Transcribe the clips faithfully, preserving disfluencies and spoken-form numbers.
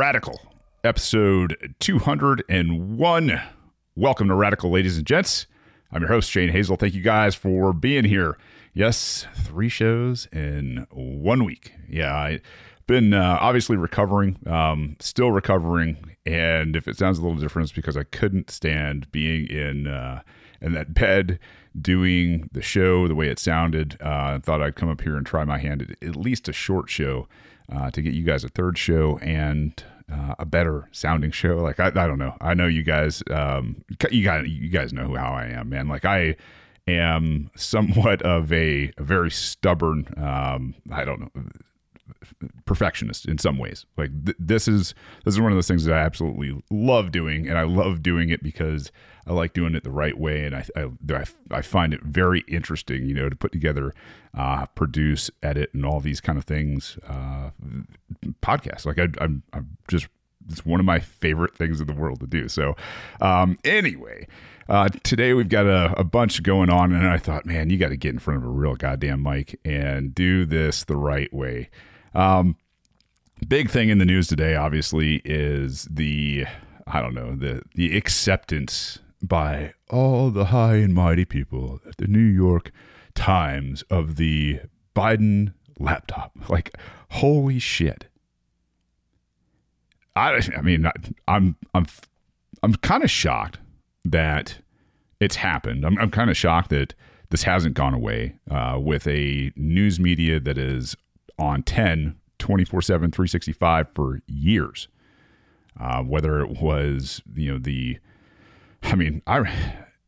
Radical, episode two hundred one. Welcome to Radical, ladies and gents. I'm your host, Shane Hazel. Thank you guys for being here. Yes, three shows in one week. Yeah, I've been uh, obviously recovering, um, still recovering. And if it sounds a little different, it's because I couldn't stand being in uh, in that bed doing the show the way it sounded. I uh, thought I'd come up here and try my hand at at least a short show. Uh, to get you guys a third show and uh, a better sounding show. Like, I, I don't know. I know you guys, um, you guys, you guys know how I am, man. Like, I am somewhat of a, a very stubborn, um, I don't know, perfectionist in some ways. Like th- this is, this is one of those things that I absolutely love doing. And I love doing it because I like doing it the right way. And I, I, I find it very interesting, you know, to put together, uh, produce, edit, and all these kind of things, uh, podcasts. Like I, I'm, I'm just, it's one of my favorite things in the world to do. So, um, anyway, uh, today we've got a, a bunch going on, and I thought, man, you got to get in front of a real goddamn mic and do this the right way. Um, big thing in the news today, obviously, is the, I don't know, the, the acceptance by all the high and mighty people at the New York Times of the Biden laptop. Like, holy shit. I, I mean, I'm, I'm, I'm kind of shocked that it's happened. I'm, I'm kind of shocked that this hasn't gone away, uh, with a news media that is on ten, twenty-four seven, three sixty-five for years. Uh, whether it was, you know, the, I mean, I,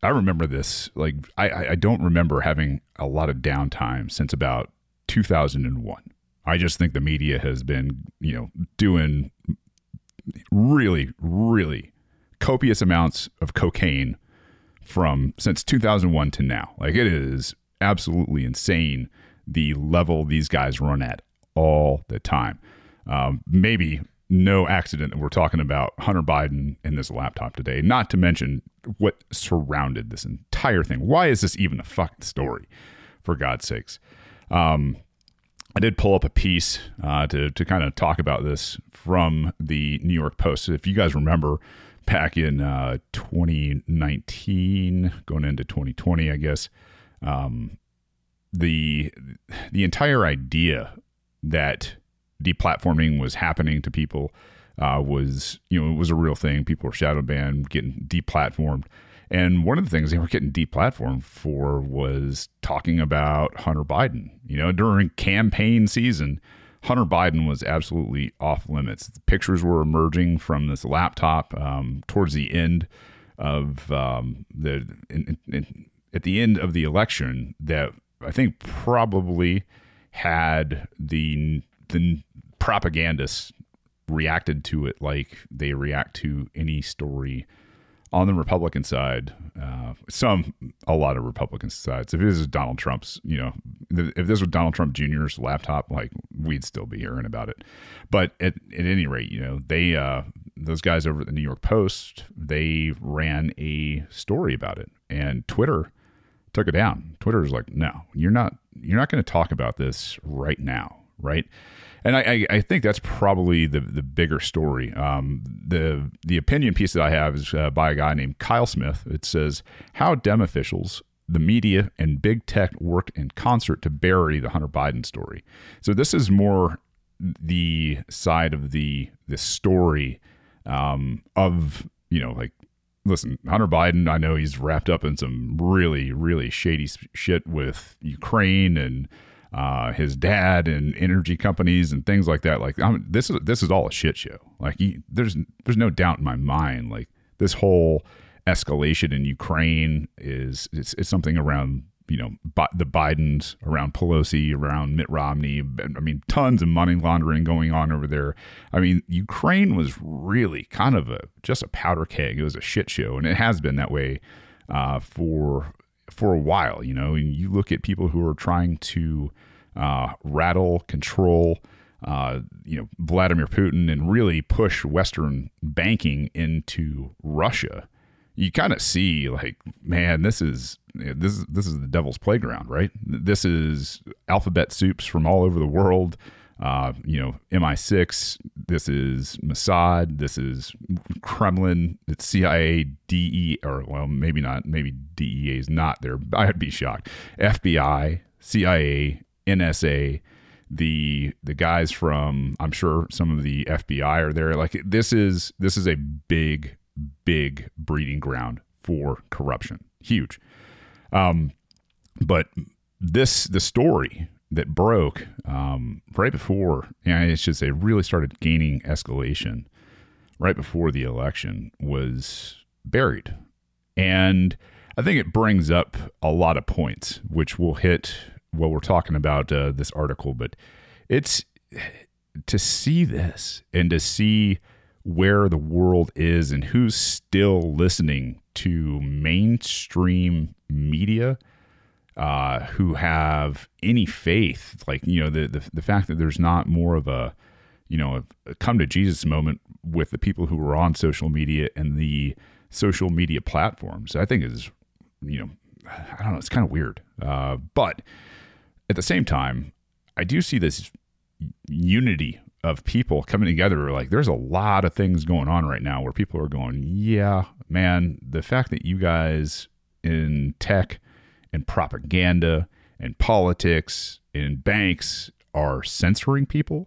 I remember this, like, I, I don't remember having a lot of downtime since about two thousand one. I just think the media has been, you know, doing really, really copious amounts of cocaine from since two thousand one to now. Like, it is absolutely insane the level these guys run at all the time. Um, maybe no accident that we're talking about Hunter Biden and this laptop today, not to mention what surrounded this entire thing. Why is this even a fucking story, for God's sakes? Um, I did pull up a piece uh, to, to kind of talk about this from the New York Post. If you guys remember back in uh, twenty nineteen, going into twenty twenty, I guess, um, the the entire idea that deplatforming was happening to people, uh, was, you know, it was a real thing. People were shadow banned, getting deplatformed. And one of the things they were getting deplatformed for was talking about Hunter Biden. You know, during campaign season, Hunter Biden was absolutely off limits. The pictures were emerging from this laptop, um, towards the end of, um, the, in, in, in, at the end of the election that I think probably had the, the propagandists reacted to it like they react to any story on the Republican side. Uh, some, a lot of Republican sides. If this is Donald Trump's, you know, th- if this was Donald Trump Junior's laptop, like, we'd still be hearing about it. But at, at any rate, you know, they, uh, those guys over at the New York Post, they ran a story about it, and Twitter took it down. Twitter is like, no, you're not, you're not going to talk about this right now. Right. And I, I think that's probably the, the bigger story. Um, the the opinion piece that I have is uh, by a guy named Kyle Smith. It says, how Dem officials, the media, and big tech worked in concert to bury the Hunter Biden story. So this is more the side of the, the story, um, of, you know, like, listen, Hunter Biden, I know he's wrapped up in some really, really shady shit with Ukraine and Uh, his dad and energy companies and things like that. Like, I'm, this is this is all a shit show. Like, he, there's there's no doubt in my mind. Like, this whole escalation in Ukraine is it's it's something around, you know, Bi- the Bidens, around Pelosi, around Mitt Romney. I mean, tons of money laundering going on over there. I mean, Ukraine was really kind of a just a powder keg. It was a shit show, and it has been that way uh, for. for a while, you know, and you look at people who are trying to uh, rattle, control, uh, you know, Vladimir Putin and really push Western banking into Russia. You kind of see, like, man, this is this is this is the devil's playground, right? This is alphabet soups from all over the world. uh, you know, M I six, this is Mossad, this is Kremlin, it's C I A, D E A, or well, maybe not, maybe D E A is not there. I'd be shocked. F B I, C I A, N S A, the the guys from, I'm sure some of the F B I are there. Like this is this is a big, big breeding ground for corruption. Huge. Um, but this the story that broke um, right before, and I should say really started gaining escalation right before the election, was buried. And I think it brings up a lot of points, which will hit what we're talking about uh, this article. But it's to see this and to see where the world is and who's still listening to mainstream media uh, who have any faith, like, you know, the, the, the fact that there's not more of a, you know, a come to Jesus moment with the people who are on social media and the social media platforms, I think is, you know, I don't know, it's kind of weird. Uh, but at the same time, I do see this unity of people coming together. Like, there's a lot of things going on right now where people are going, yeah, man, the fact that you guys in tech and propaganda and politics and banks are censoring people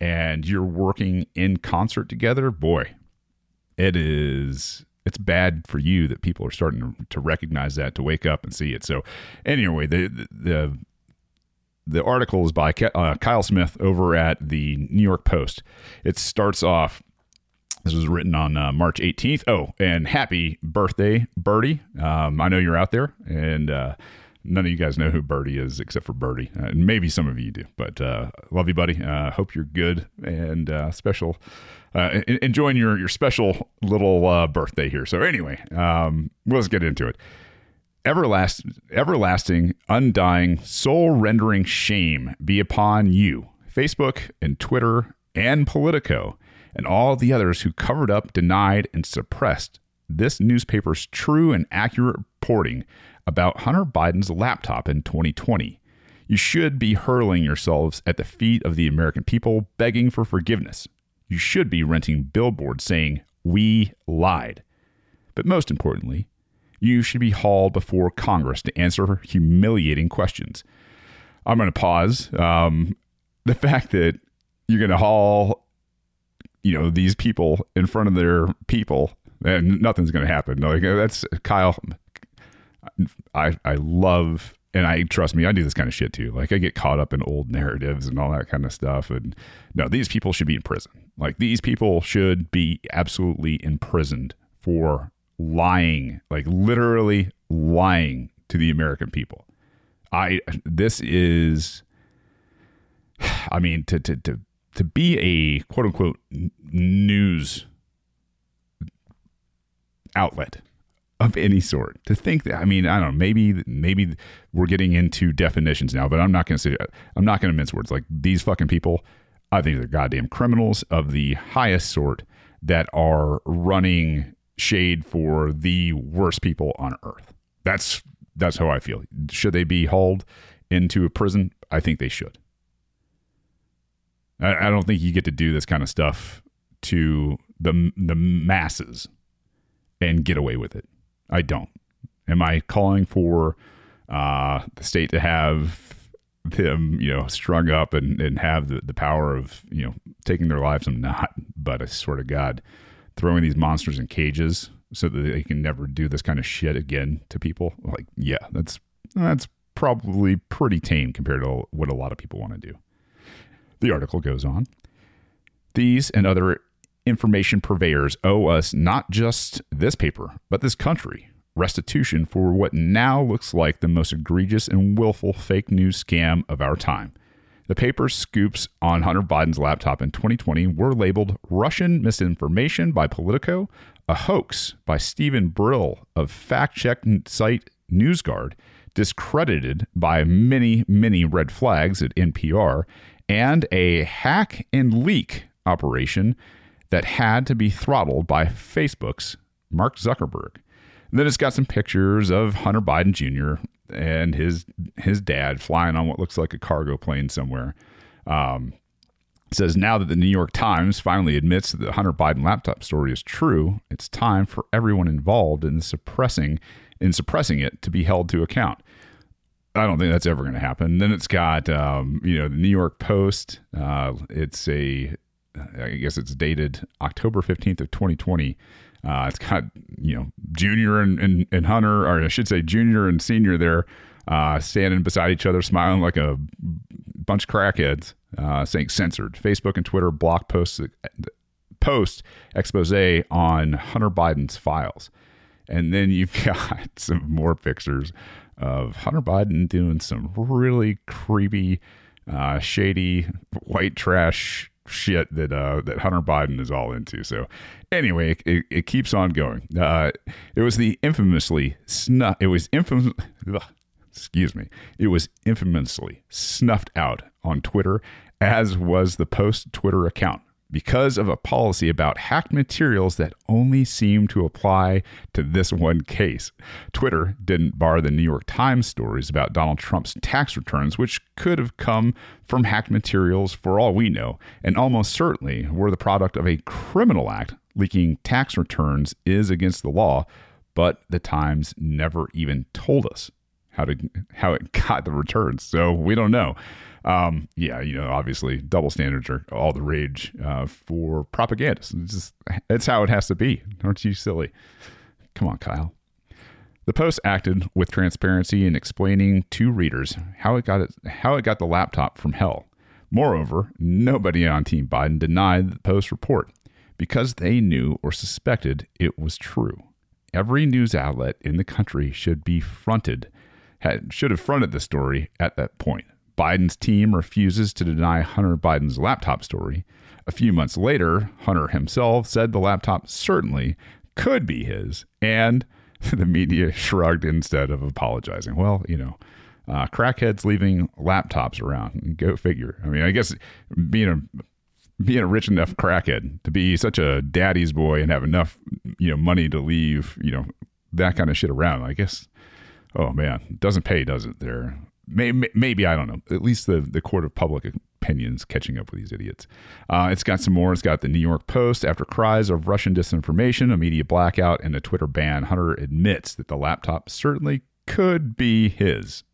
and you're working in concert together, boy, it is, it's bad for you that people are starting to, to recognize that, to wake up and see it. So anyway, the, the, the The article is by uh, Kyle Smith over at the New York Post. It starts off, this was written on uh, March eighteenth. Oh, and happy birthday, Birdie. Um, I know you're out there, and uh, none of you guys know who Birdie is except for Birdie. Uh, and maybe some of you do, but uh, love you, buddy. Uh, hope you're good and uh, special. Uh, enjoying your, your special little uh, birthday here. So anyway, um, let's get into it. Everlast, everlasting, undying, soul-rendering shame be upon you, Facebook and Twitter and Politico and all the others who covered up, denied, and suppressed this newspaper's true and accurate reporting about Hunter Biden's laptop in twenty twenty. You should be hurling yourselves at the feet of the American people, begging for forgiveness. You should be renting billboards saying, "We lied." But most importantly, you should be hauled before Congress to answer humiliating questions. I'm going to pause. Um, the fact that you're going to haul, you know, these people in front of their people, and nothing's going to happen. Like, that's Kyle. I I love, and I trust me, I do this kind of shit too. Like, I get caught up in old narratives and all that kind of stuff. And no, these people should be in prison. Like, these people should be absolutely imprisoned for lying, like literally lying to the American people. I, this is, I mean, to, to, to, to be a quote unquote news outlet of any sort, to think that, I mean, I don't know, maybe, maybe we're getting into definitions now, but I'm not going to say, I'm not going to mince words. Like, these fucking people, I think they're goddamn criminals of the highest sort that are running shade for the worst people on earth. That's that's how I feel. Should they be hauled into a prison? I think they should. I, I don't think you get to do this kind of stuff to the the masses and get away with it. I don't. Am I calling for uh, the state to have them, you know, strung up and, and have the, the power of, you know, taking their lives? I'm not. But I swear to God, throwing these monsters in cages so that they can never do this kind of shit again to people. Like, yeah, that's that's probably pretty tame compared to what a lot of people want to do. The article goes on. These and other information purveyors owe us not just this paper, but this country, restitution for what now looks like the most egregious and willful fake news scam of our time. The paper's scoops on Hunter Biden's laptop in twenty twenty were labeled Russian misinformation by Politico, a hoax by Stephen Brill of fact-check site NewsGuard, discredited by many, many red flags at N P R, and a hack and leak operation that had to be throttled by Facebook's Mark Zuckerberg. And then it's got some pictures of Hunter Biden Junior and his his dad flying on what looks like a cargo plane somewhere. Um, It says, now that the New York Times finally admits that the Hunter Biden laptop story is true, it's time for everyone involved in suppressing in suppressing it to be held to account. I don't think that's ever going to happen. Then it's got, um, you know, the New York Post. Uh, it's a, I guess it's dated October fifteenth of twenty twenty. Uh, it's got, you know, Junior and, and, and Hunter, or I should say Junior and Senior there, uh, standing beside each other, smiling like a bunch of crackheads, uh, saying censored. Facebook and Twitter block posts, post expose on Hunter Biden's files. And then you've got some more pictures of Hunter Biden doing some really creepy, uh, shady, white trash shit that uh, that Hunter Biden is all into. So anyway, it, it keeps on going. Uh, it was the infamously snuff. It was infamous. Excuse me. It was infamously snuffed out on Twitter, as was the Post Twitter account, because of a policy about hacked materials that only seemed to apply to this one case. Twitter didn't bar the New York Times stories about Donald Trump's tax returns, which could have come from hacked materials for all we know, and almost certainly were the product of a criminal act. Leaking tax returns is against the law, but the Times never even told us how to how it got the returns, so we don't know. Um, yeah, you know, obviously double standards are all the rage uh, for propagandists. It's just, it's how it has to be. Aren't you silly? Come on, Kyle. The Post acted with transparency in explaining to readers how it got it, how it got the laptop from hell. Moreover, nobody on Team Biden denied the Post report because they knew or suspected it was true. Every news outlet in the country should be fronted, had, should have fronted the story at that point. Biden's team refuses to deny Hunter Biden's laptop story. A few months later, Hunter himself said the laptop certainly could be his, and the media shrugged instead of apologizing. Well, you know, uh, crackheads leaving laptops around. Go figure. I mean, I guess being a being a rich enough crackhead to be such a daddy's boy and have enough, you know, money to leave, you know, that kind of shit around. I guess. Oh man, doesn't pay, does it? There. Maybe, maybe, I don't know, at least the, the court of public opinion's catching up with these idiots. Uh, it's got some more. It's got the New York Post. After cries of Russian disinformation, a media blackout, and a Twitter ban, Hunter admits that the laptop certainly could be his.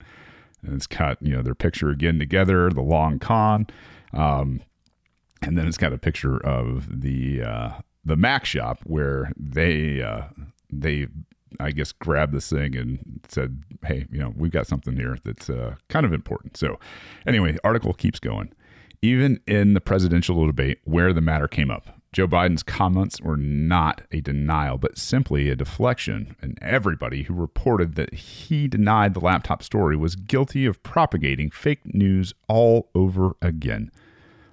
And it's got, you know, their picture again together, the long con. Um, and then it's got a picture of the uh, the Mac shop where they uh, they... I guess, grabbed this thing and said, hey, you know, we've got something here that's uh, kind of important. So anyway, the article keeps going. Even in the presidential debate where the matter came up, Joe Biden's comments were not a denial, but simply a deflection. And everybody who reported that he denied the laptop story was guilty of propagating fake news all over again.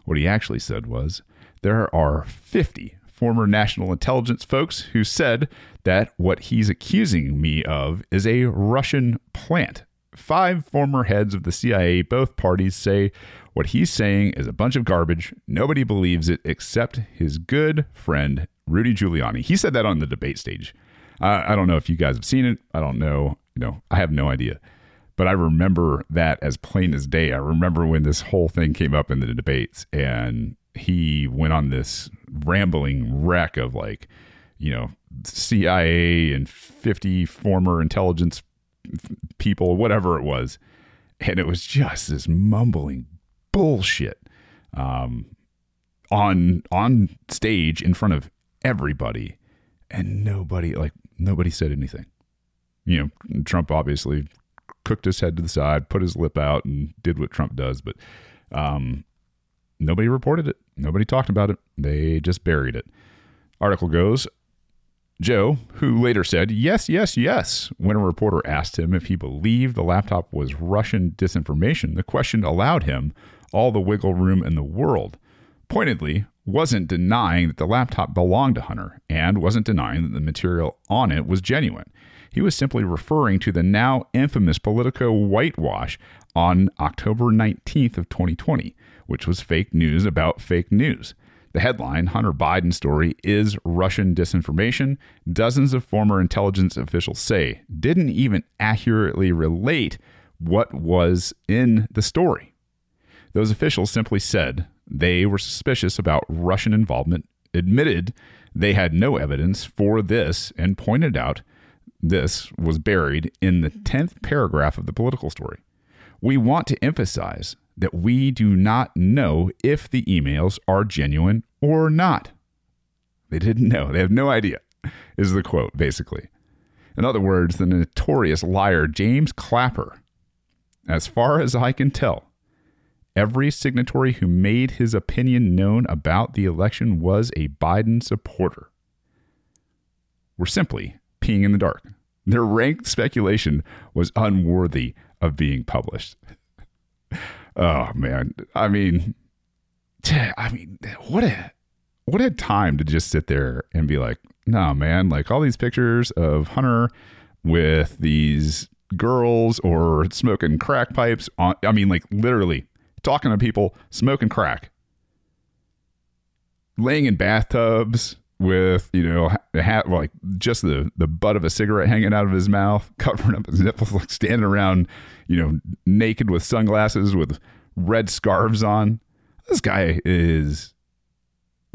What he actually said was, there are fifty former national intelligence folks who said that what he's accusing me of is a Russian plant. Five former heads of the C I A, both parties, say what he's saying is a bunch of garbage. Nobody believes it except his good friend, Rudy Giuliani. He said that on the debate stage. Uh, I don't know if you guys have seen it. I don't know. You know, I have no idea. But I remember that as plain as day. I remember when this whole thing came up in the debates and he went on this rambling wreck of like, you know, C I A and fifty former intelligence people, whatever it was. And it was just this mumbling bullshit um, on on stage in front of everybody. And nobody, like, nobody said anything. You know, Trump obviously cooked his head to the side, put his lip out and did what Trump does. But um, nobody reported it. Nobody talked about it. They just buried it. Article goes, Joe, who later said, yes, yes, yes, when a reporter asked him if he believed the laptop was Russian disinformation, the question allowed him all the wiggle room in the world. Pointedly, wasn't denying that the laptop belonged to Hunter and wasn't denying that the material on it was genuine. He was simply referring to the now infamous Politico whitewash on October nineteenth of twenty twenty, which was fake news about fake news. The headline, Hunter Biden story is Russian disinformation, dozens of former intelligence officials say, didn't even accurately relate what was in the story. Those officials simply said they were suspicious about Russian involvement, admitted they had no evidence for this, and pointed out this was buried in the tenth paragraph of the political story. We want to emphasize that we do not know if the emails are genuine or not. They didn't know. They have no idea, is the quote, basically. In other words, the notorious liar James Clapper, as far as I can tell, every signatory who made his opinion known about the election was a Biden supporter. We're simply peeing in the dark. Their rank speculation was unworthy of being published. Oh, man. I mean, I mean, what a what a time to just sit there and be like, nah, man, like all these pictures of Hunter with these girls or smoking crack pipes on, I mean, like literally talking to people, smoking crack, laying in bathtubs with, you know, a hat, like just the, the butt of a cigarette hanging out of his mouth, covering up his nipples, like standing around, you know, naked with sunglasses with red scarves on. This guy is,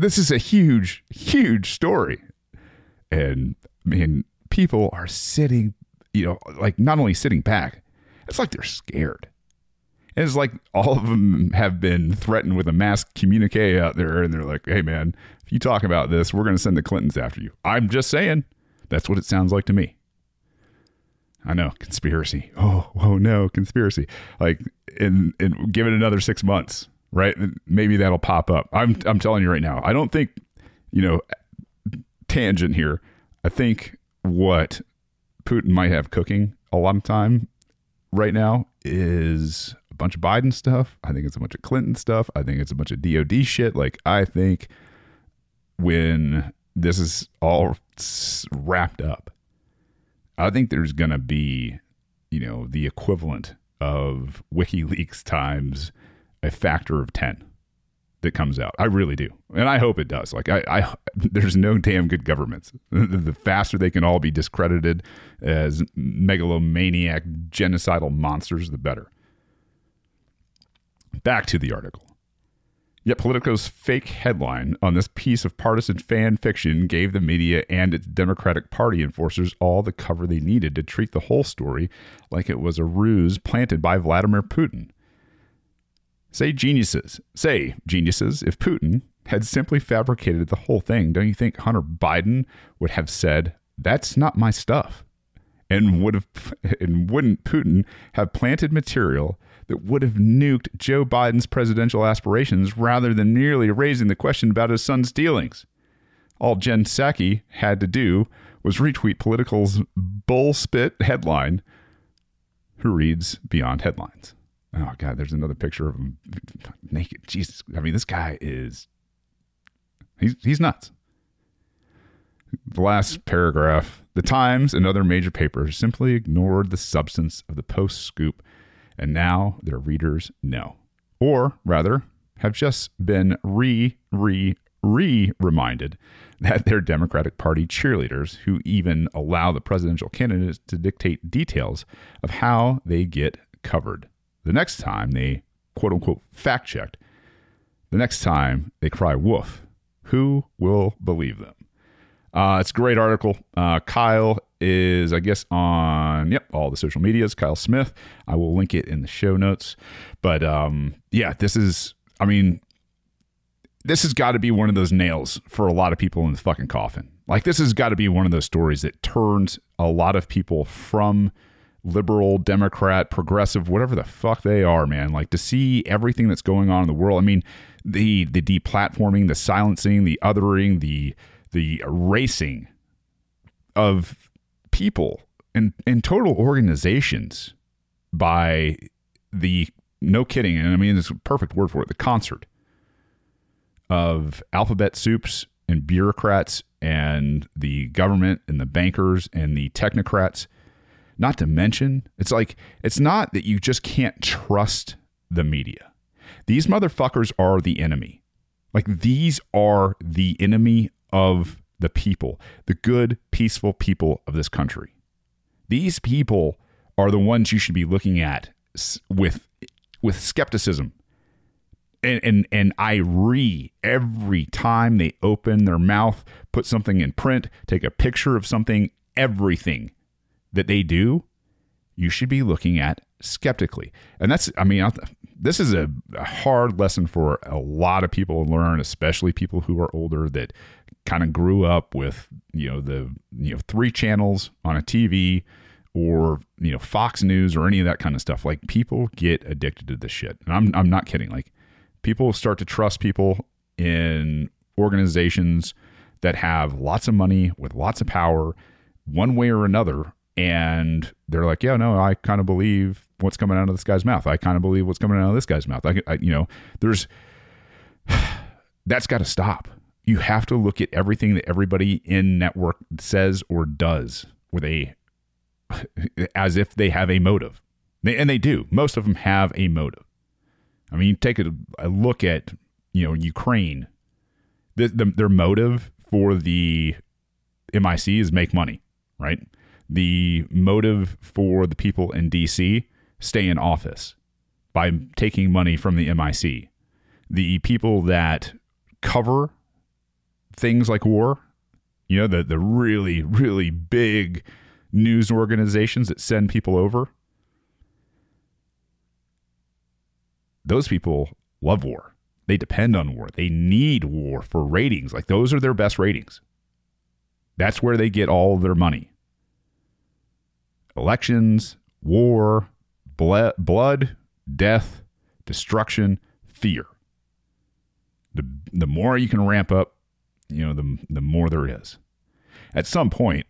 this is a huge, huge story. And I mean, people are sitting, you know, like not only sitting back, it's like they're scared. And it's like all of them have been threatened with a mass communique out there. And they're like, hey, man, if you talk about this, we're going to send the Clintons after you. I'm just saying, that's what it sounds like to me. I know, conspiracy. Oh, oh no, conspiracy. Like, and, and give it another six months, right? Maybe that'll pop up. I'm, I'm telling you right now, I don't think, you know, tangent here. I think what Putin might have cooking a lot of time right now is a bunch of Biden stuff. I think it's a bunch of Clinton stuff. I think it's a bunch of D O D shit. Like, I think when this is all wrapped up, I think there's going to be, you know, the equivalent of WikiLeaks times a factor of ten that comes out. I really do. And I hope it does. Like I, I there's no damn good governments. The faster they can all be discredited as megalomaniac, genocidal monsters, the better. Back to the article. Yet Politico's fake headline on this piece of partisan fan fiction gave the media and its Democratic Party enforcers all the cover they needed to treat the whole story like it was a ruse planted by Vladimir Putin. Say geniuses, say geniuses, if Putin had simply fabricated the whole thing, don't you think Hunter Biden would have said, that's not my stuff? And would have, and wouldn't Putin have planted material that would have nuked Joe Biden's presidential aspirations rather than merely raising the question about his son's dealings? All Jen Psaki had to do was retweet Political's bullspit headline, who reads beyond headlines. Oh, God, there's another picture of him naked. Jesus. I mean, this guy is, he's, he's nuts. The last paragraph, the Times and other major papers simply ignored the substance of the Post scoop, and now their readers know. Or, rather, have just been re, re, re reminded that their Democratic Party cheerleaders, who even allow the presidential candidates to dictate details of how they get covered. The next time they, quote unquote, fact checked, the next time they cry woof, who will believe them? Uh, it's a great article. Uh, Kyle is, I guess, on yep all the social medias, Kyle Smith. I will link it in the show notes. But um, yeah, this is, I mean, this has got to be one of those nails for a lot of people in the fucking coffin. Like, this has got to be one of those stories that turns a lot of people from liberal, Democrat, progressive, whatever the fuck they are, man. Like, to see everything that's going on in the world. I mean, the the deplatforming, the silencing, the othering, the the erasing of people and, and total organizations by the, no kidding, and I mean, it's a perfect word for it, the concert of alphabet soups and bureaucrats and the government and the bankers and the technocrats. Not to mention, it's like, it's not that you just can't trust the media. These motherfuckers are the enemy. Like, these are the enemy of the people, the good, peaceful people of this country. These people are the ones you should be looking at with, with skepticism And, and and I read every time they open their mouth, put something in print, take a picture of something, everything that they do, you should be looking at skeptically. And that's, I mean, this is a, a hard lesson for a lot of people to learn, especially people who are older that kind of grew up with, you know, the, you know, three channels on a T V or, you know, Fox News or any of that kind of stuff. Like, people get addicted to this shit. And I'm I'm not kidding. Like, people start to trust people in organizations that have lots of money with lots of power one way or another. And they're like, yeah, no, I kind of believe what's coming out of this guy's mouth. I kind of believe what's coming out of this guy's mouth. I, I you know, there's, that's got to stop. You have to look at everything that everybody in network says or does with a, as if they have a motive. They, and they do. Most of them have a motive. I mean, take a, a look at, you know, Ukraine. The, the, their motive for the M I C is make money, right? The motive for the people in D C, stay in office by taking money from the M I C. The people that cover things like war, you know, the, the really, really big news organizations that send people over, those people love war. They depend on war. They need war for ratings. Like, those are their best ratings. That's where they get all their money. Elections, war, ble- blood, death, destruction, fear. The the more you can ramp up, you know, the, the more there is. At some point,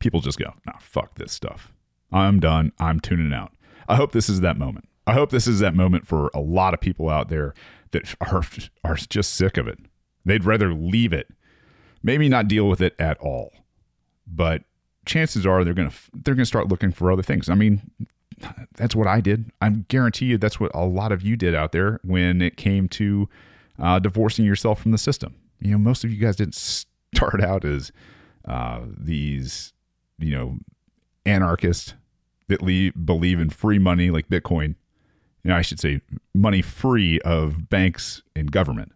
people just go, nah, fuck this stuff. I'm done. I'm tuning out. I hope this is that moment. I hope this is that moment for a lot of people out there that are are just sick of it. They'd rather leave it, maybe not deal with it at all, but chances are they're gonna they're gonna start looking for other things. I mean, that's what I did. I guarantee you that's what a lot of you did out there when it came to uh, divorcing yourself from the system. You know, most of you guys didn't start out as uh, these, you know, anarchists that leave, believe in free money like Bitcoin. You know, I should say money free of banks and government,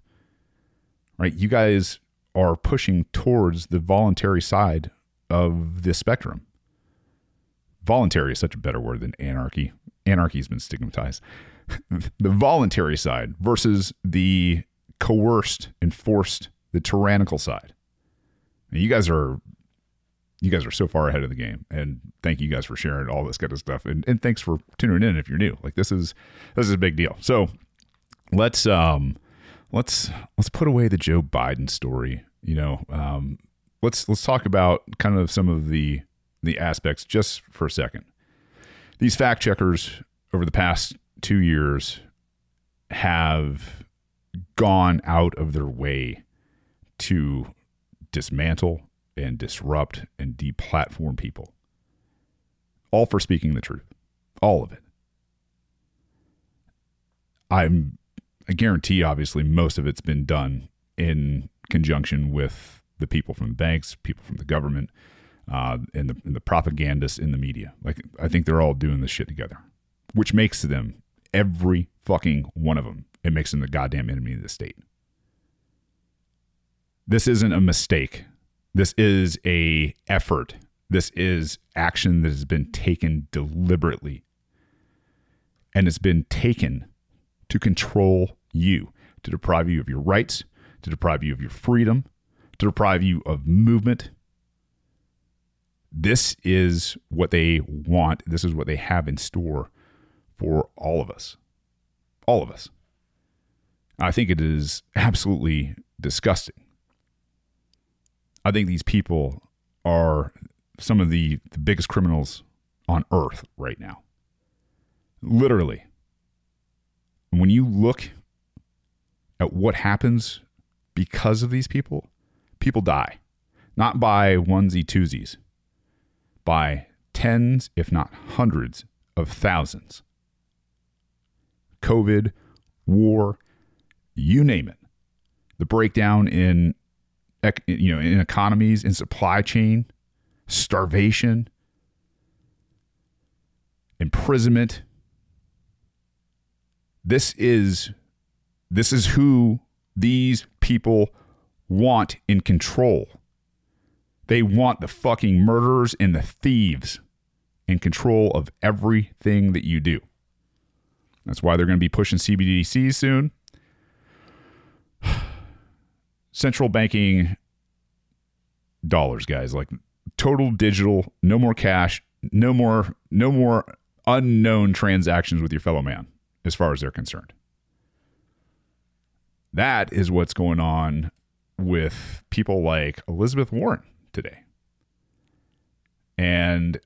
right? You guys are pushing towards the voluntary side of the spectrum. Voluntary is such a better word than anarchy. Anarchy has been stigmatized. The voluntary side versus the coerced and forced, the tyrannical side. Now, you guys are, you guys are so far ahead of the game, and thank you guys for sharing all this kind of stuff. And, and thanks for tuning in. If you're new, like, this is, this is a big deal. So let's, um, let's, let's put away the Joe Biden story. You know, um, let's, let's talk about kind of some of the, the aspects just for a second. These fact checkers over the past two years have gone out of their way to dismantle and disrupt and deplatform people, all for speaking the truth, all of it. I'm, I guarantee, obviously, most of it's been done in conjunction with the people from the banks, people from the government, uh, and, the, and the propagandists in the media. Like, I think they're all doing this shit together, which makes them, every fucking one of them, it makes them the goddamn enemy of the state. This isn't a mistake. This is a effort. This is action that has been taken deliberately. And it's been taken to control you, to deprive you of your rights, to deprive you of your freedom, to deprive you of movement. This is what they want. This is what they have in store for all of us. All of us. I think it is absolutely disgusting. I think these people are some of the, the biggest criminals on earth right now. Literally. When you look at what happens because of these people, people die. Not by onesie twosies. By tens, if not hundreds of thousands. COVID, war, you name it. The breakdown in you know, in economies, in supply chain, starvation, imprisonment. This is This is who these people want in control. They want the fucking murderers and the thieves in control of everything that you do. That's why they're going to be pushing C B D Cs soon. Central banking dollars, guys, like total digital, no more cash, no more, no more unknown transactions with your fellow man, as far as they're concerned. That is what's going on with people like Elizabeth Warren today. And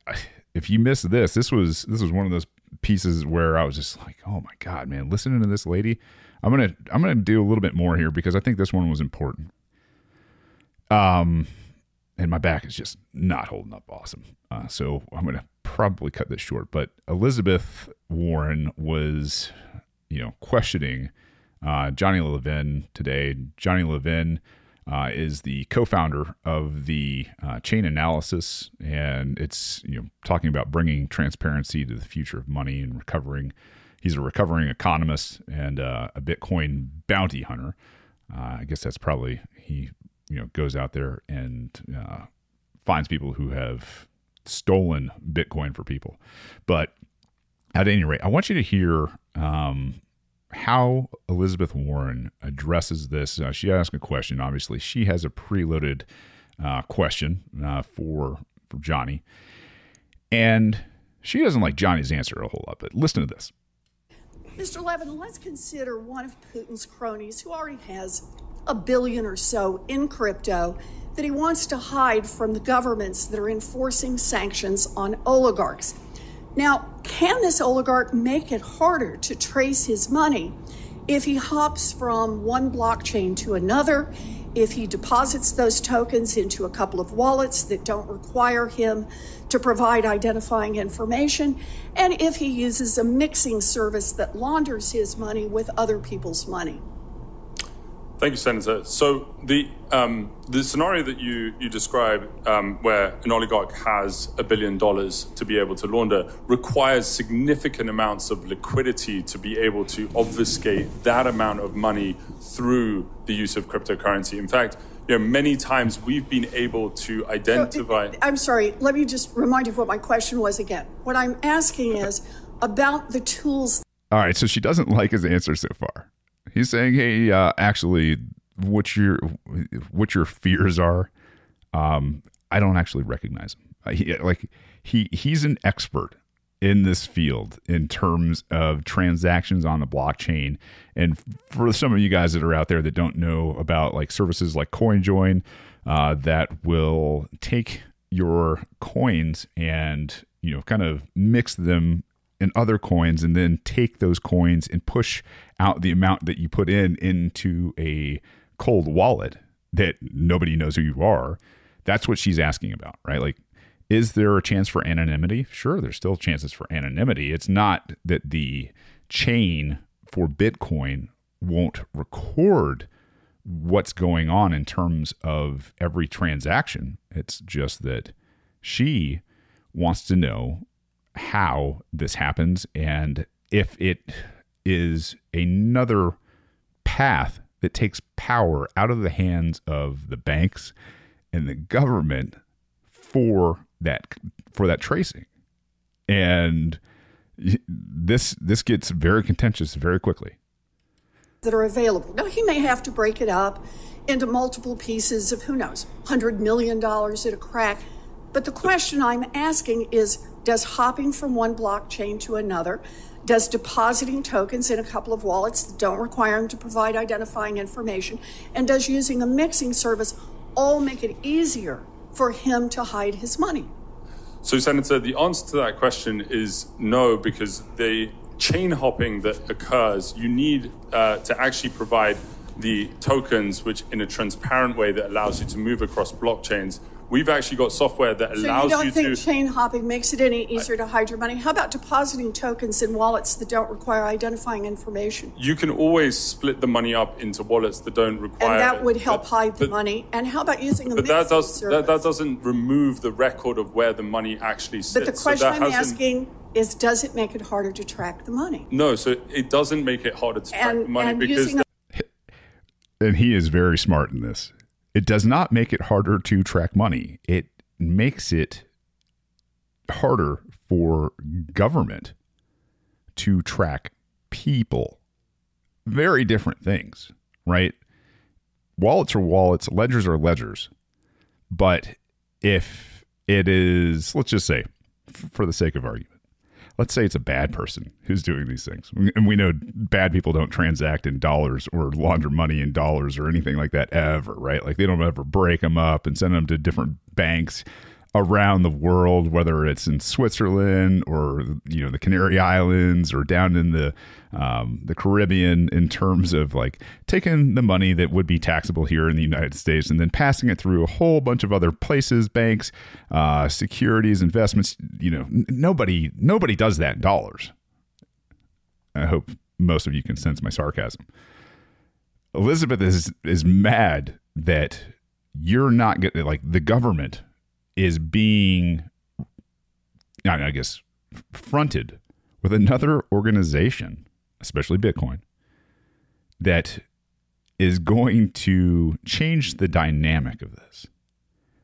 if you missed this, this was this was one of those pieces where I was just like, oh my God, man, listening to this lady. I'm gonna I'm gonna do a little bit more here because I think this one was important. Um, and my back is just not holding up awesome. Uh, so I'm gonna probably cut this short. But Elizabeth Warren was, you know, questioning uh, Johnny Levin today. Johnny Levin uh, is the co-founder of the uh, Chainalysis, and it's, you know, talking about bringing transparency to the future of money and recovering. He's a recovering economist and uh, a Bitcoin bounty hunter. Uh, I guess that's probably he, you know, goes out there and uh, finds people who have stolen Bitcoin for people. But at any rate, I want you to hear um, how Elizabeth Warren addresses this. Uh, she asked a question. Obviously, she has a preloaded uh, question uh, for for Johnny, and she doesn't like Johnny's answer a whole lot. But listen to this. Mister Levin, let's consider one of Putin's cronies who already has a billion or so in crypto that he wants to hide from the governments that are enforcing sanctions on oligarchs. Now, can this oligarch make it harder to trace his money if he hops from one blockchain to another, if he deposits those tokens into a couple of wallets that don't require him to provide identifying information, and if he uses a mixing service that launders his money with other people's money? Thank you, Senator. So the um, the scenario that you, you describe um, where an oligarch has a billion dollars to be able to launder requires significant amounts of liquidity to be able to obfuscate that amount of money through the use of cryptocurrency. In fact, you know, many times we've been able to identify... I'm sorry, let me just remind you of what my question was again. What I'm asking is about the tools... All right, so she doesn't like his answer so far. He's saying, hey, uh, actually, what your what your fears are, um, I don't actually recognize him. Uh, he, like he he's an expert in this field in terms of transactions on the blockchain. And for some of you guys that are out there that don't know about like services like CoinJoin uh, that will take your coins and, you know, kind of mix them in other coins and then take those coins and push out the amount that you put in into a cold wallet that nobody knows who you are. That's what she's asking about, right? Like, is there a chance for anonymity? Sure, there's still chances for anonymity. It's not that the chain for Bitcoin won't record what's going on in terms of every transaction. It's just that she wants to know how this happens and if it is another path that takes power out of the hands of the banks and the government for that for that tracing. And this this gets very contentious very quickly. That are available. Now, he may have to break it up into multiple pieces of, who knows, one hundred million dollars at a crack. But the question I'm asking is, does hopping from one blockchain to another, does depositing tokens in a couple of wallets that don't require him to provide identifying information, and does using a mixing service all make it easier for him to hide his money? So, Senator, the answer to that question is no, because the chain hopping that occurs, you need uh, to actually provide the tokens, which in a transparent way that allows you to move across blockchains. We've actually got software that allows you to... So you don't you think to, chain hopping makes it any easier to hide your money? How about depositing tokens in wallets that don't require identifying information? You can always split the money up into wallets that don't require... And that would help but, hide the but, money. And how about using a... But that, does, that, that doesn't remove the record of where the money actually sits. But the question so I'm asking is, does it make it harder to track the money? No, so it doesn't make it harder to and, track the money because... and he is very smart in this, it does not make it harder to track money. It makes it harder for government to track people. Very different things, right? Wallets are wallets, ledgers are ledgers. But if it is, let's just say, f- for the sake of argument, let's say it's a bad person who's doing these things. And we know bad people don't transact in dollars or launder money in dollars or anything like that ever, right? Like they don't ever break them up and send them to different banks around the world, whether it's in Switzerland or, you know, the Canary Islands or down in the um, the Caribbean, in terms of like taking the money that would be taxable here in the United States and then passing it through a whole bunch of other places, banks, uh, securities, investments. You know, n- nobody nobody does that in dollars. I hope most of you can sense my sarcasm. Elizabeth is is mad that you're not getting, like, the government is being, I guess, fronted with another organization, especially Bitcoin, that is going to change the dynamic of this.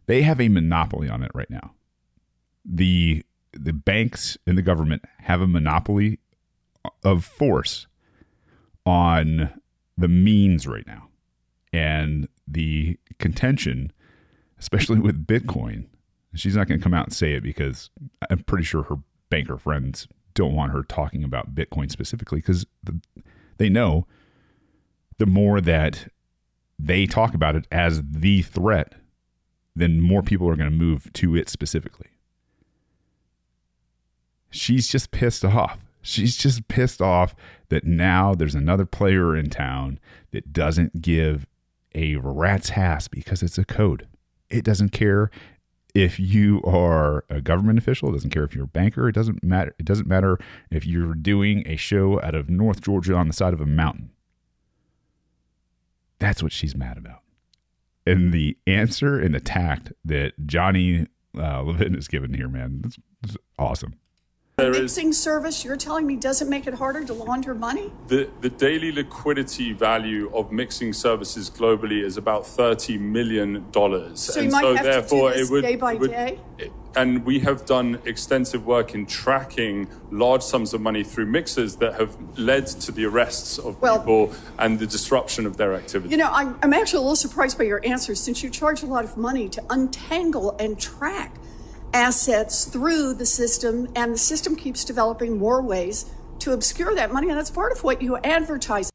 They have a monopoly on it right now. The the banks and the government have a monopoly of force on the means right now. And the contention, especially with Bitcoin, she's not going to come out and say it because I'm pretty sure her banker friends don't want her talking about Bitcoin specifically, because the, they know the more that they talk about it as the threat, then more people are going to move to it specifically. She's just pissed off. She's just pissed off that now there's another player in town that doesn't give a rat's ass because it's a code. It doesn't care if you are a government official, it doesn't care if you're a banker, it doesn't matter. It doesn't matter if you're doing a show out of North Georgia on the side of a mountain. That's what she's mad about. And the answer and the tact that Johnny uh, Levin is giving here, man, that's, that's awesome. Fixing service, you're telling me, doesn't make it harder to launder money? The the daily liquidity value of mixing services globally is about thirty million dollars. So you might have to do this day by day? And we have done extensive work in tracking large sums of money through mixers that have led to the arrests of well, people and the disruption of their activity. You know, I'm, I'm actually a little surprised by your answer, since you charge a lot of money to untangle and track assets through the system, and the system keeps developing more ways to obscure that money, and that's part of what you advertise.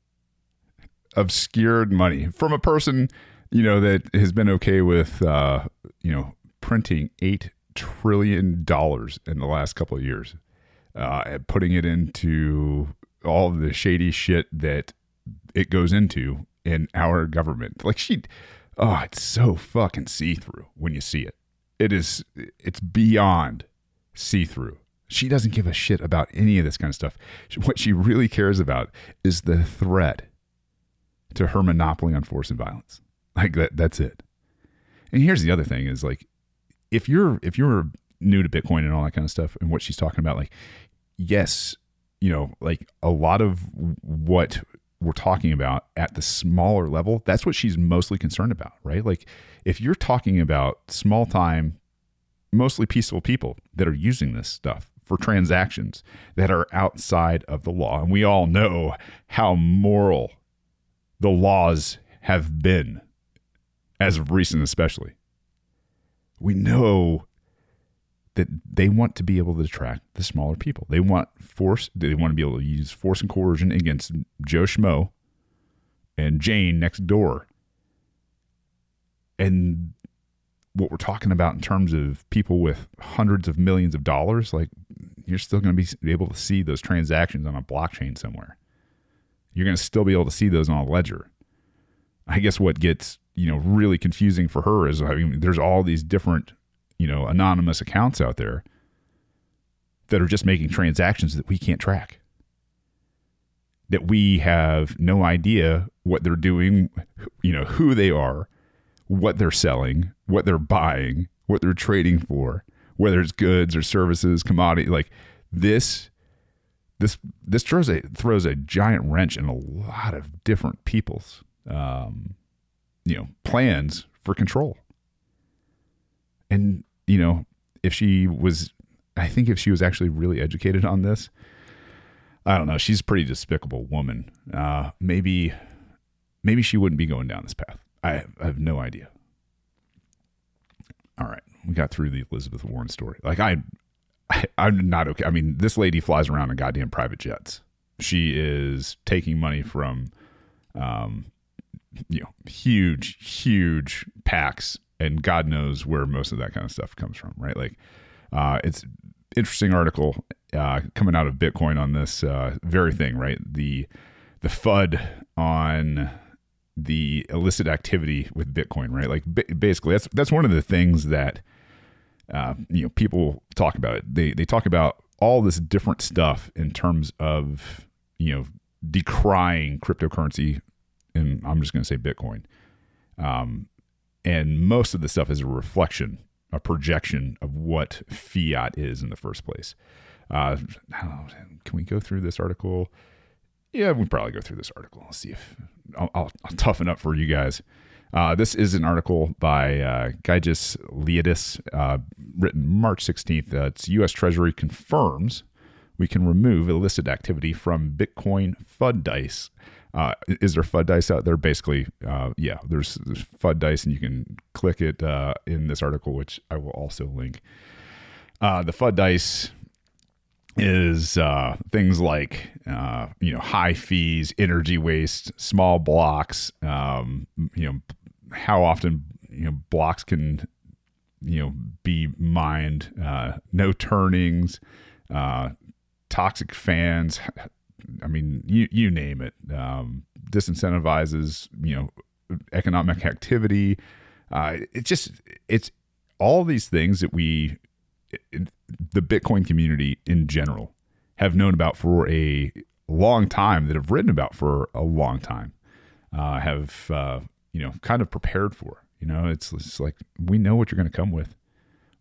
Obscured money from a person, you know, that has been okay with uh you know printing eight trillion dollars in the last couple of years, uh and putting it into all the shady shit that it goes into in our government. Like, she oh it's so fucking see-through when you see it. It is, it's beyond see-through. She doesn't give a shit about any of this kind of stuff. What she really cares about is the threat to her monopoly on force and violence. Like that, that's it. And here's the other thing is, like, if you're, if you're new to Bitcoin and all that kind of stuff and what she's talking about, like, yes, you know, like a lot of what we're talking about at the smaller level, that's what she's mostly concerned about, right? Like, if you're talking about small time, mostly peaceful people that are using this stuff for transactions that are outside of the law, and we all know how moral the laws have been as of recent, especially, we know that they want to be able to track the smaller people. They want force. They want to be able to use force and coercion against Joe Schmo and Jane next door. And what we're talking about in terms of people with hundreds of millions of dollars, like, you're still going to be able to see those transactions on a blockchain somewhere. You're going to still be able to see those on a ledger. I guess what gets, you know, really confusing for her is, I mean, there's all these different, you know, anonymous accounts out there that are just making transactions that we can't track, that we have no idea what they're doing, you know, who they are, what they're selling, what they're buying, what they're trading for, whether it's goods or services, commodity. Like this, this, this throws a, throws a giant wrench in a lot of different people's um, you know, plans for control. And, you know, if she was, I think if she was actually really educated on this, I don't know, she's a pretty despicable woman. Uh, maybe, maybe she wouldn't be going down this path. I, I have no idea. All right. We got through the Elizabeth Warren story. Like I, I I'm not okay. I mean, this lady flies around in goddamn private jets. She is taking money from, um, you know, huge, huge PACs, and God knows where most of that kind of stuff comes from, right? Like, uh, it's interesting article uh, coming out of Bitcoin on this uh, very thing, right? The the F U D on the illicit activity with Bitcoin, right? Like, b- basically, that's that's one of the things that uh, you know, people talk about. It. They they talk about all this different stuff in terms of, you know, decrying cryptocurrency, and I'm just going to say Bitcoin. Um, and most of the stuff is a reflection, a projection of what fiat is in the first place. Uh, can we go through this article? Yeah, we'll probably go through this article. Let's see if I'll, I'll, I'll toughen up for you guys. Uh, this is an article by uh, Gaijus Leidis, uh, written March sixteenth. Uh, it's U S Treasury confirms we can remove illicit activity from Bitcoin F U D dice. Uh, is there F U D dice out there? Basically, uh, yeah, there's, there's F U D dice, and you can click it uh, in this article, which I will also link. Uh, the F U D dice is uh, things like uh, you know, high fees, energy waste, small blocks, um, you know, how often, you know, blocks can, you know, be mined, uh, no turnings, uh, toxic fans. I mean, you, you name it. Um, disincentivizes, you know, economic activity. Uh, it just, it's all these things that we, it, the Bitcoin community in general, have known about for a long time, that have written about for a long time, uh, have, uh, you know, kind of prepared for. You know, it's, it's like, we know what you're going to come with.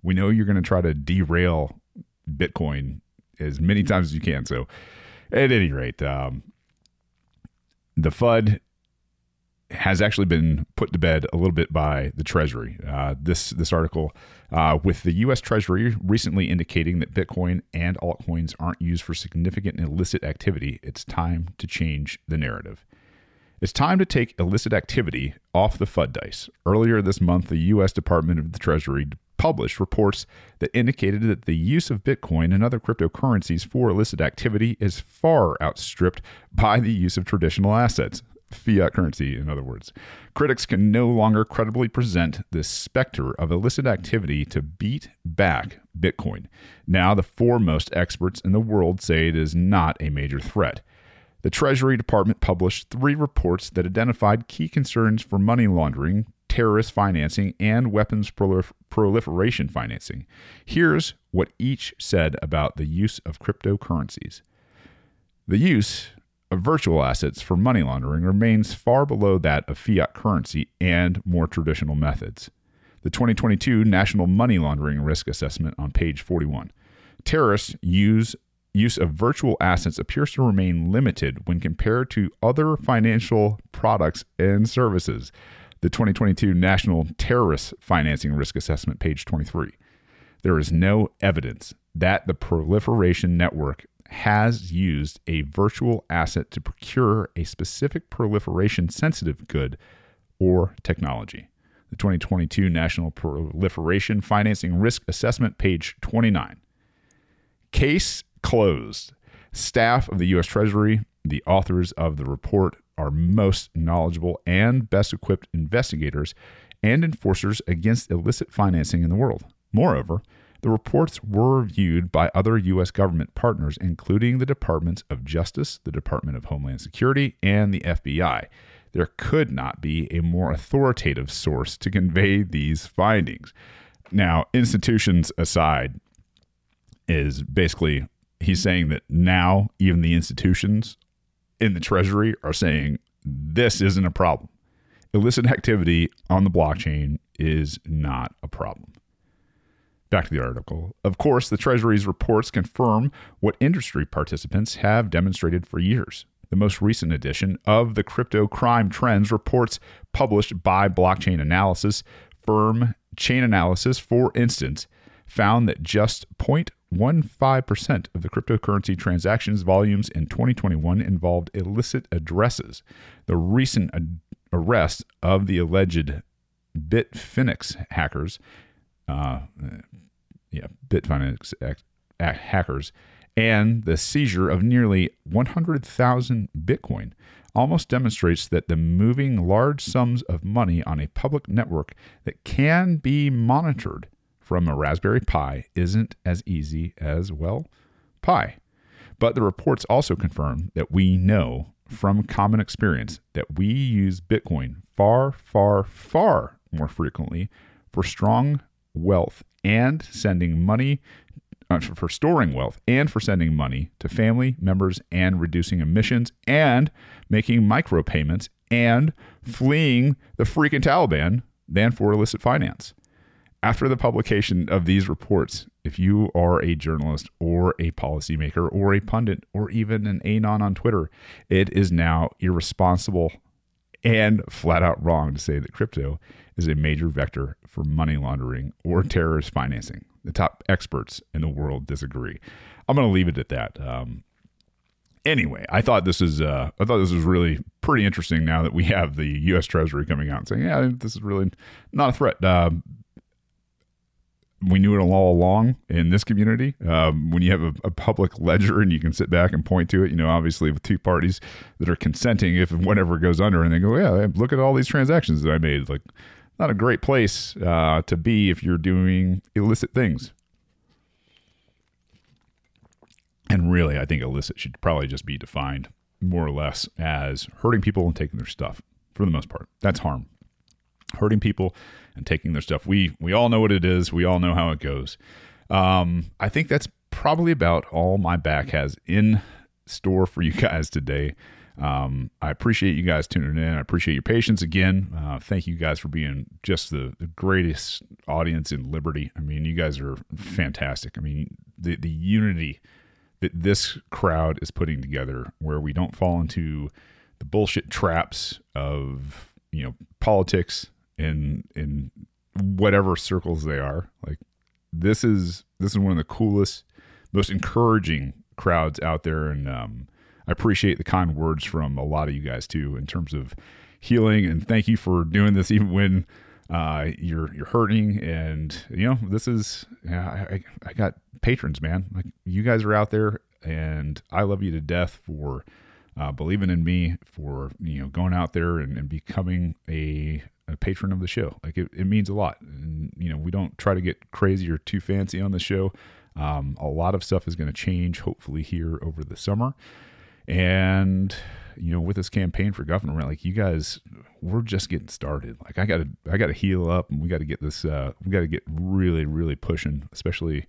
We know you're going to try to derail Bitcoin as many times as you can. So at any rate, um, the F U D has actually been put to bed a little bit by the Treasury. Uh, this this article, uh, with the U S Treasury recently indicating that Bitcoin and altcoins aren't used for significant illicit activity, it's time to change the narrative. It's time to take illicit activity off the F U D dice. Earlier this month, the U S Department of the Treasury published reports that indicated that the use of Bitcoin and other cryptocurrencies for illicit activity is far outstripped by the use of traditional assets. Fiat currency, in other words. Critics can no longer credibly present the specter of illicit activity to beat back Bitcoin. Now, the foremost experts in the world say it is not a major threat. The Treasury Department published three reports that identified key concerns for money laundering, terrorist financing, and weapons prolif- proliferation financing. Here's what each said about the use of cryptocurrencies. The use of virtual assets for money laundering remains far below that of fiat currency and more traditional methods. The twenty twenty-two National Money Laundering Risk Assessment on page forty-one. Terrorists' use, use of virtual assets appears to remain limited when compared to other financial products and services. The twenty twenty-two National Terrorist Financing Risk Assessment, page twenty-three. There is no evidence that the proliferation network has used a virtual asset to procure a specific proliferation-sensitive good or technology. The twenty twenty-two National Proliferation Financing Risk Assessment, page twenty-nine. Case closed. Staff of the U S Treasury, the authors of the report, are most knowledgeable and best-equipped investigators and enforcers against illicit financing in the world. Moreover, the reports were reviewed by other U S government partners, including the Departments of Justice, the Department of Homeland Security, and the F B I. There could not be a more authoritative source to convey these findings. Now, institutions aside, is basically he's saying that now even the institutions in the Treasury are saying this isn't a problem. Illicit activity on the blockchain is not a problem. Back to the article. Of course, the Treasury's reports confirm what industry participants have demonstrated for years. the most recent edition of the Crypto Crime Trends reports published by blockchain analysis firm Chainalysis, for instance, found that just zero point one five percent of the cryptocurrency transactions volumes in twenty twenty-one involved illicit addresses. The recent ad- arrest of the alleged Bitfinex hackers, uh, yeah, Bitfinex act, act hackers, and the seizure of nearly one hundred thousand Bitcoin almost demonstrates that the moving large sums of money on a public network that can be monitored from a Raspberry Pi isn't as easy as, well, Pi. But the reports also confirm that we know from common experience that we use Bitcoin far, far, far more frequently for strong wealth and sending money, uh, for storing wealth and for sending money to family members and reducing emissions and making micropayments and fleeing the freaking Taliban than for illicit finance. After the publication of these reports, if you are a journalist or a policymaker or a pundit or even an anon on Twitter, it is now irresponsible and flat out wrong to say that crypto is a major vector for money laundering or terrorist financing. The top experts in the world disagree. I'm going to leave it at that. Um, Anyway, I thought this is uh, I thought this was really pretty interesting. Now that we have the U S Treasury coming out and saying, "Yeah, this is really not a threat." Uh, we knew it all along in this community. Um, when you have a, a public ledger and you can sit back and point to it, you know, obviously with two parties that are consenting, if whatever goes under, and they go, "Yeah, look at all these transactions that I made." It's like, not a great place uh, to be if you're doing illicit things. And really, I think illicit should probably just be defined more or less as hurting people and taking their stuff, for the most part. That's harm. Hurting people and taking their stuff. We we all know what it is. We all know how it goes. Um, I think that's probably about all my back has in store for you guys today. Um, I appreciate you guys tuning in. I appreciate your patience again. Uh, thank you guys for being just the, the greatest audience in Liberty. I mean, you guys are fantastic. I mean, the the unity that this crowd is putting together, where we don't fall into the bullshit traps of, you know, politics in in whatever circles they are. Like, this is this is one of the coolest, most encouraging crowds out there, and um, I appreciate the kind words from a lot of you guys too in terms of healing. And thank you for doing this, even when uh, you're you're hurting. And you know, this is yeah, I I got. patrons, man. Like, you guys are out there, and I love you to death for uh, believing in me, for, you know, going out there and, and becoming a, a patron of the show. Like, it, it means a lot. And, you know, we don't try to get crazy or too fancy on the show. Um, a lot of stuff is going to change, hopefully, here over the summer. And, you know, with this campaign for governor, like, you guys, we're just getting started. Like, I gotta, I gotta heal up, and we gotta get this, uh, we gotta get really, really pushing, especially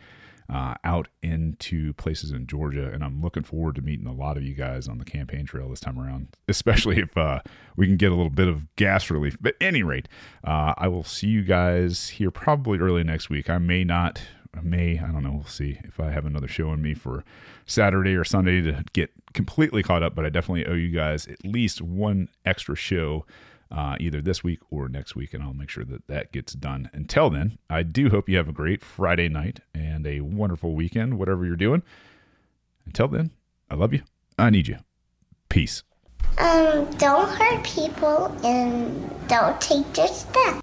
Uh, out into places in Georgia. And I'm looking forward to meeting a lot of you guys on the campaign trail this time around, especially if uh, we can get a little bit of gas relief. But at any rate, uh, I will see you guys here probably early next week. I may not, I may, I don't know, we'll see if I have another show in me for Saturday or Sunday to get completely caught up, but I definitely owe you guys at least one extra show Uh, either this week or next week, and I'll make sure that that gets done. Until then, I do hope you have a great Friday night and a wonderful weekend, whatever you're doing. Until then, I love you. I need you. Peace. Um, don't hurt people and don't take their stuff.